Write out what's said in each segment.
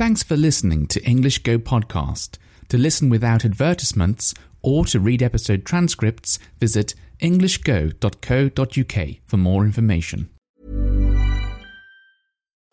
Thanks for listening to English Go Podcast. To listen without advertisements or to read episode transcripts, visit englishgo.co.uk for more information.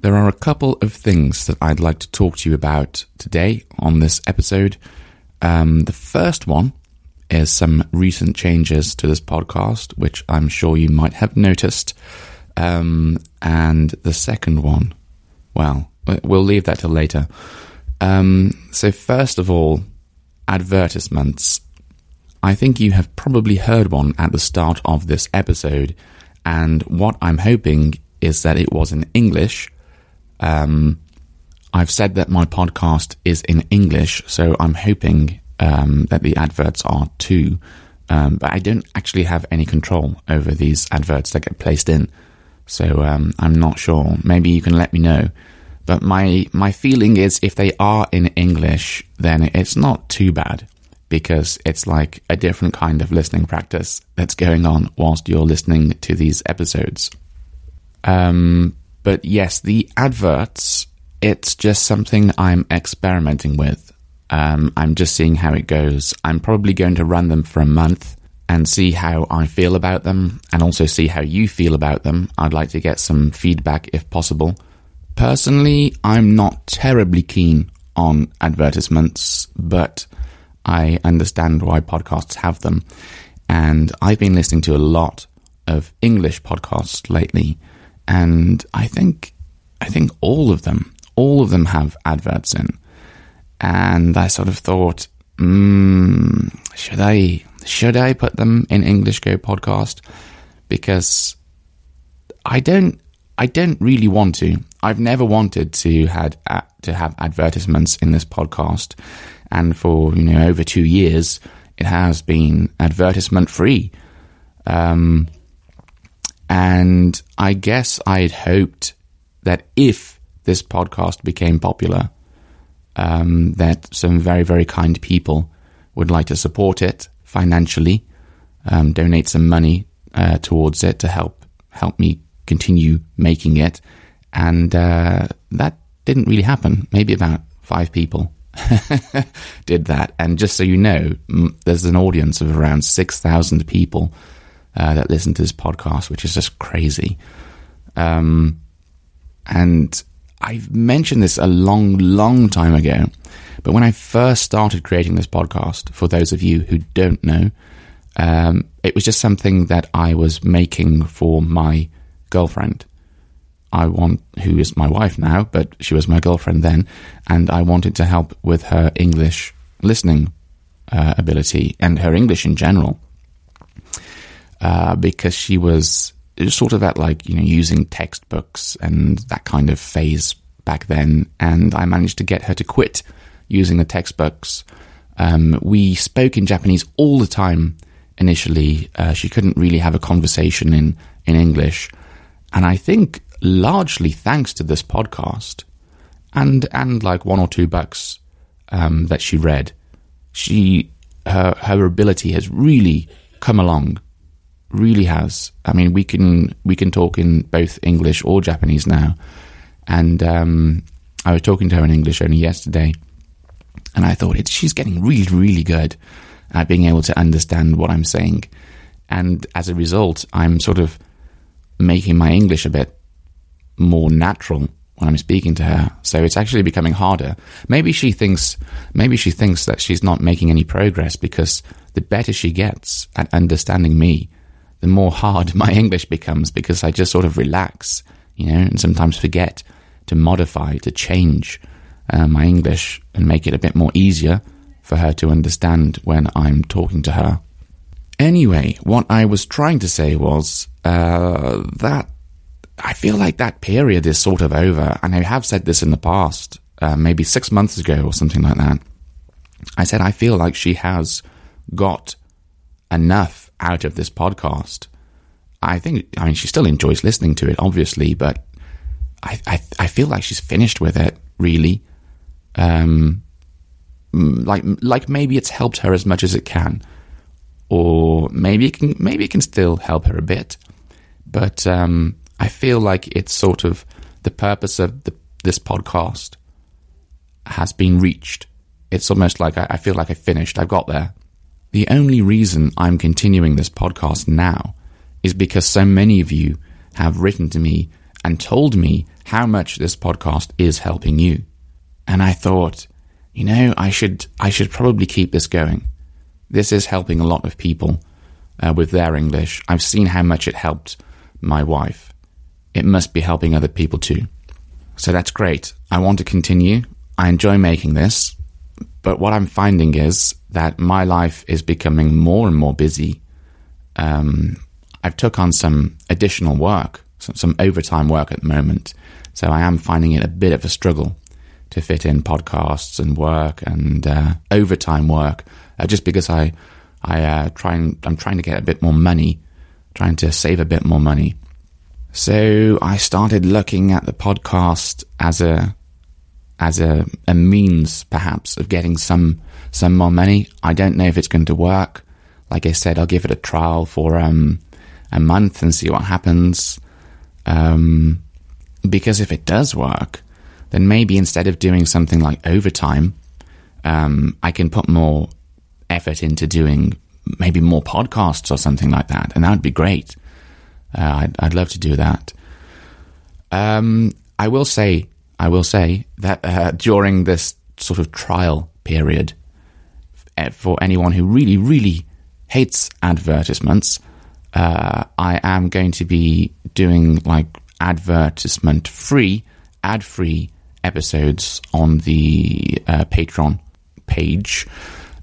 There are a couple of things that I'd like to talk to you about today on this episode. The first one is some recent changes to this podcast, which I'm sure you might have noticed. And the second one, well, we'll leave that till later. So first of all, advertisements. I think you have probably heard one at the start of this episode, and what I'm hoping is that it was in English. I've said that my podcast is in English, so I'm hoping that the adverts are too. But I don't actually have any control over these adverts that get placed in, so I'm not sure. Maybe you can let me know. But my feeling is if they are in English, then it's not too bad, because it's like a different kind of listening practice that's going on whilst you're listening to these episodes. But yes, the adverts, it's just something I'm experimenting with. I'm just seeing how it goes. I'm probably going to run them for a month and see how I feel about them, and also see how you feel about them. I'd like to get some feedback if possible. Personally, I'm not terribly keen on advertisements, but I understand why podcasts have them. And I've been listening to a lot of English podcasts lately, and I think all of them have adverts in. And I sort of thought, should I put them in English Go Podcast? Because I don't really want to. I've never wanted to have advertisements in this podcast, and for over 2 years it has been advertisement free. And I guess I'd hoped that if this podcast became popular, that some very, very kind people would like to support it financially, donate some money towards it to help me continue making it. And that didn't really happen. Maybe about 5 people did that. And just so you know, there's an audience of around 6,000 people that listen to this podcast, which is just crazy. And I've mentioned this a long, long time ago, but when I first started creating this podcast, for those of you who don't know, it was just something that I was making for my girlfriend. Who is my wife now, but she was my girlfriend then, and I wanted to help with her English listening ability and her English in general. Because she was sort of at using textbooks and that kind of phase back then, and I managed to get her to quit using the textbooks. We spoke in Japanese all the time initially. She couldn't really have a conversation in English, and I think largely thanks to this podcast and like $1 or $2 that she read, her ability has really come along really has. I mean, we can talk in both English or Japanese now. And I was talking to her in English only yesterday, and I thought, she's getting really, really good at being able to understand what I'm saying. And as a result, I'm sort of making my English a bit more natural when I'm speaking to her. So it's actually becoming harder. Maybe she thinks that she's not making any progress, because the better she gets at understanding me, the more hard my English becomes, because I just sort of relax, and sometimes forget to modify, to change my English and make it a bit more easier for her to understand when I'm talking to her. Anyway, what I was trying to say was that I feel like that period is sort of over, and I have said this in the past, maybe 6 months ago or something like that. I said I feel like she has got enough out of this podcast. I mean, she still enjoys listening to it, obviously, but I feel like she's finished with it, really. Like maybe it's helped her as much as it can, or maybe it can still help her a bit, but I feel like it's sort of the purpose of this podcast has been reached. It's almost like I feel like I finished. I've got there. The only reason I'm continuing this podcast now is because so many of you have written to me and told me how much this podcast is helping you. And I thought, I should probably keep this going. This is helping a lot of people with their English. I've seen how much it helped my wife. It must be helping other people too. So that's great. I want to continue. I enjoy making this. But what I'm finding is that my life is becoming more and more busy. I've took on some additional work, some overtime work at the moment. So I am finding it a bit of a struggle to fit in podcasts and work and overtime work, just because I'm trying to get a bit more money, trying to save a bit more money. So I started looking at the podcast as a means, perhaps, of getting some more money. I don't know if it's going to work. Like I said, I'll give it a trial for a month and see what happens. Because if it does work, then maybe instead of doing something like overtime, I can put more effort into doing maybe more podcasts or something like that. And that would be great. I'd love to do that. I will say that during this sort of trial period, for anyone who really, really hates advertisements, I am going to be doing like advertisement-free, ad-free episodes on the Patreon page,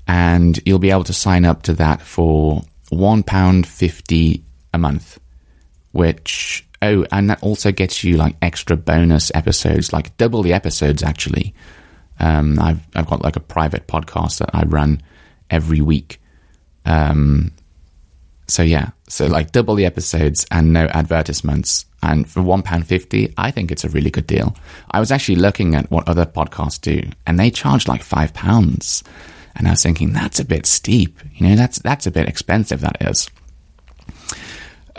and you'll be able to sign up to that for £1.50 a month, which, and that also gets you like extra bonus episodes, like double the episodes actually. I've got like a private podcast that I run every week. So like double the episodes and no advertisements. And for £1.50, I think it's a really good deal. I was actually looking at what other podcasts do, and they charge like £5. And I was thinking, that's a bit steep. That's a bit expensive, that is.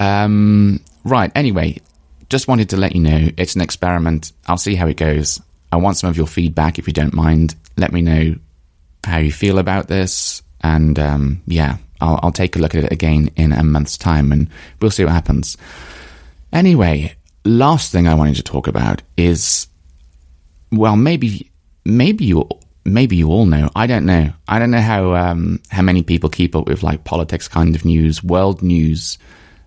Right, anyway, just wanted to let you know it's an experiment. I'll see how it goes. I want some of your feedback, if you don't mind. Let me know how you feel about this. And I'll take a look at it again in a month's time, and we'll see what happens. Anyway, last thing I wanted to talk about is, well, maybe you all know. I don't know. I don't know how many people keep up with like politics kind of news, world news.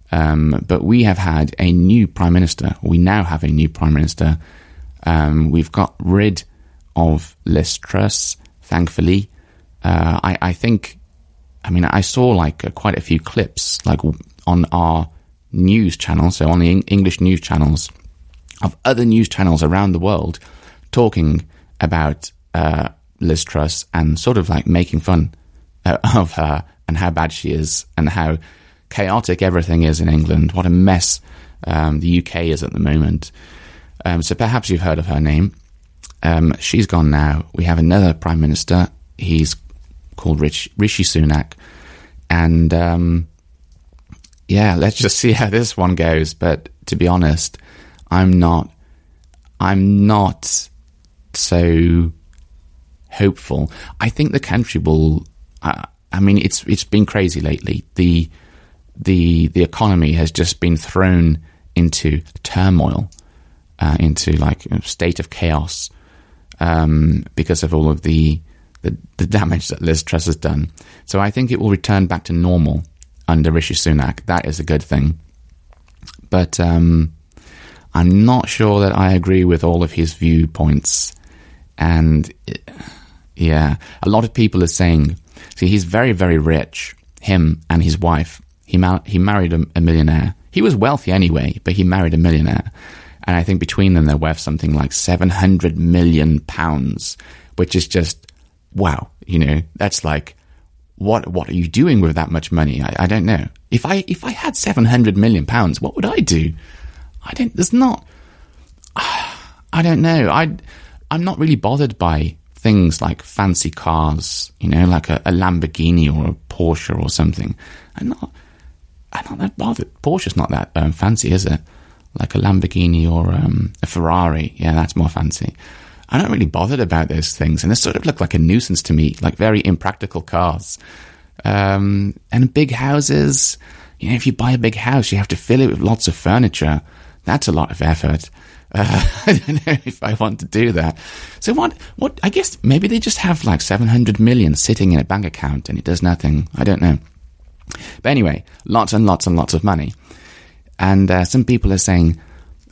But we have had a new prime minister. We now have a new prime minister. We've got rid of Liz Truss, thankfully. I think I saw like quite a few clips like on our news channel, so on the English news channels, of other news channels around the world talking about Liz Truss and sort of like making fun of her and how bad she is and how chaotic everything is in England. What a mess the UK is at the moment. So perhaps you've heard of her name. She's gone now. We have another prime minister. He's called Rishi Sunak, and yeah, let's just see how this one goes. But to be honest, I'm not so hopeful. I think the country will. I mean, it's been crazy lately. The economy has just been thrown into turmoil, into like a state of chaos, because of all of the damage that Liz Truss has done. So I think it will return back to normal under Rishi Sunak. That is a good thing. But I'm not sure that I agree with all of his viewpoints. And yeah, a lot of people are saying, see, he's very, very rich, him and his wife. He married a millionaire. He was wealthy anyway, but he married a millionaire. And I think between them, they're worth something like £700 million, which is just, wow, you know, that's like, what are you doing with that much money? I don't know. If I had £700 million, what would I do? I don't know. I'm not really bothered by things like fancy cars, you know, like a Lamborghini or a Porsche or something. I'm not that bothered. Porsche's not that fancy, is it? Like a Lamborghini or a Ferrari. Yeah, that's more fancy. I'm not really bothered about those things, and they sort of look like a nuisance to me, like very impractical cars. And big houses, you know, if you buy a big house, you have to fill it with lots of furniture. That's a lot of effort. I don't know if I want to do that. So what? I guess maybe they just have like 700 million sitting in a bank account and it does nothing. I don't know. But anyway, lots and lots and lots of money. And some people are saying,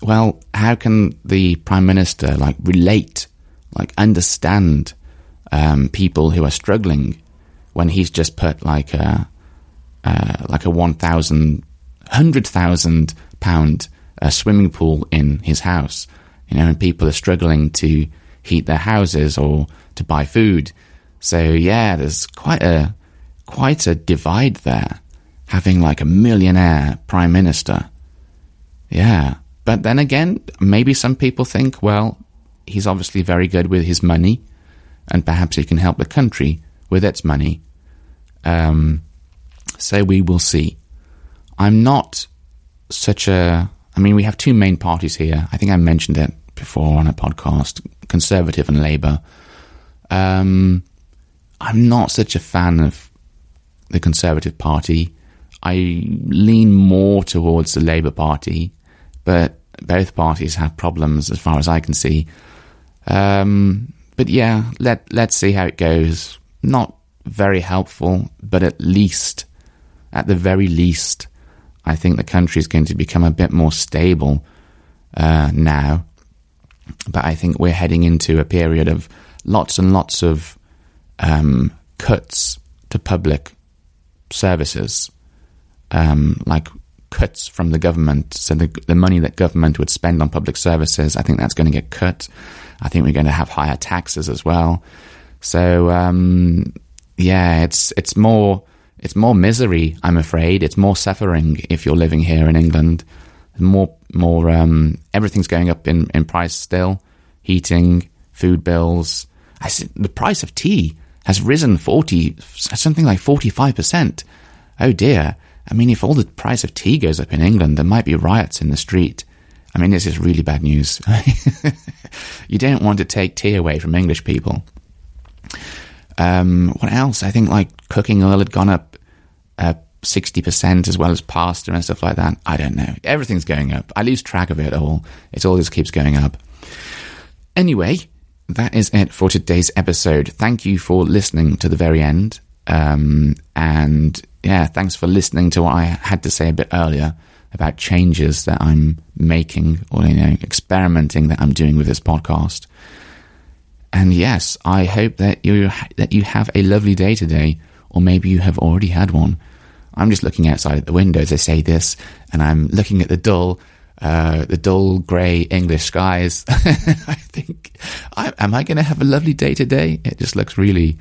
well, how can the Prime Minister like relate, like understand people who are struggling when he's just put like a £100,000 swimming pool in his house, you know, and people are struggling to heat their houses or to buy food. So yeah, there's quite a divide there, having like a millionaire Prime Minister. Yeah. But then again, maybe some people think, well, he's obviously very good with his money and perhaps he can help the country with its money. So we will see. I'm not such a... I mean, we have two main parties here. I think I mentioned it before on a podcast, Conservative and Labour. I'm not such a fan of the Conservative Party. I lean more towards the Labour Party, but both parties have problems as far as I can see. But yeah, let's see how it goes. Not very helpful, but at the very least, I think the country is going to become a bit more stable now. But I think we're heading into a period of lots and lots of cuts to public services, like cuts from the government. So the money that government would spend on public services, I think that's going to get cut. I think we're going to have higher taxes as well. So yeah, it's more misery, I'm afraid. It's more suffering if you're living here in England. More everything's going up in price still. Heating, food bills. The price of tea has risen something like 45%. Oh dear. I mean, if all the price of tea goes up in England, there might be riots in the street. I mean, this is really bad news. You don't want to take tea away from English people. What else? I think like cooking oil had gone up 60%, as well as pasta and stuff like that. I don't know. Everything's going up. I lose track of it all. It all just keeps going up. Anyway, that is it for today's episode. Thank you for listening to the very end. And yeah, thanks for listening to what I had to say a bit earlier about changes that I'm making, or, you know, experimenting that I'm doing with this podcast. And yes, I hope that you have a lovely day today, or maybe you have already had one. I'm just looking outside at the window as I say this, and I'm looking at the dull grey English skies. I think, am I going to have a lovely day today? It just looks really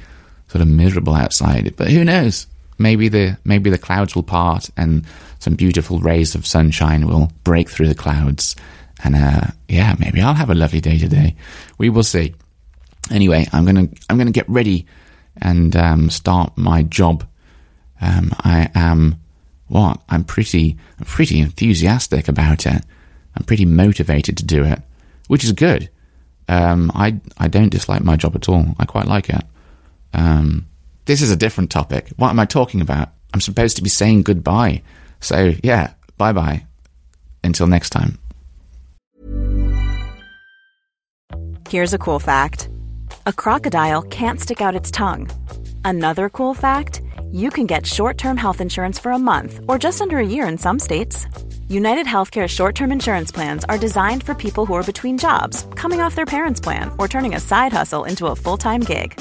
sort of miserable outside, but who knows? Maybe the clouds will part and some beautiful rays of sunshine will break through the clouds, and yeah, maybe I'll have a lovely day today. We will see. Anyway, I'm gonna get ready and start my job. I am what? I'm pretty enthusiastic about it. I'm pretty motivated to do it, which is good. I don't dislike my job at all. I quite like it. This is a different topic. What am I talking about? I'm supposed to be saying goodbye. So, yeah, bye-bye. Until next time. Here's a cool fact. A crocodile can't stick out its tongue. Another cool fact, you can get short-term health insurance for a month or just under a year in some states. UnitedHealthcare short-term insurance plans are designed for people who are between jobs, coming off their parents' plan, or turning a side hustle into a full-time gig.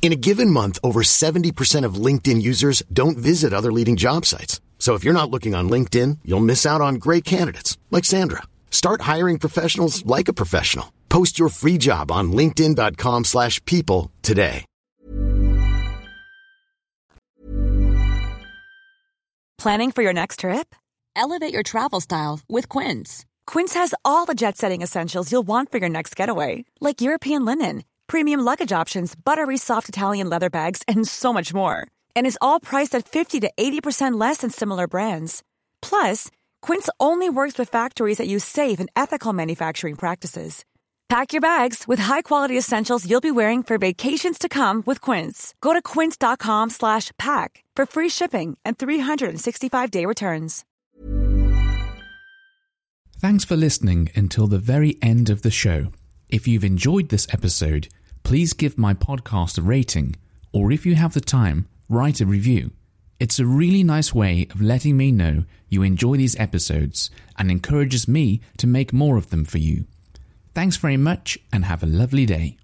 In a given month, over 70% of LinkedIn users don't visit other leading job sites. So if you're not looking on LinkedIn, you'll miss out on great candidates, like Sandra. Start hiring professionals like a professional. Post your free job on linkedin.com/people today. Planning for your next trip? Elevate your travel style with Quince. Quince has all the jet-setting essentials you'll want for your next getaway, like European linen, premium luggage options, buttery soft Italian leather bags, and so much more. And it's all priced at 50 to 80% less than similar brands. Plus, Quince only works with factories that use safe and ethical manufacturing practices. Pack your bags with high-quality essentials you'll be wearing for vacations to come with Quince. Go to quince.com/pack for free shipping and 365-day returns. Thanks for listening until the very end of the show. If you've enjoyed this episode, please give my podcast a rating, or if you have the time, write a review. It's a really nice way of letting me know you enjoy these episodes and encourages me to make more of them for you. Thanks very much and have a lovely day.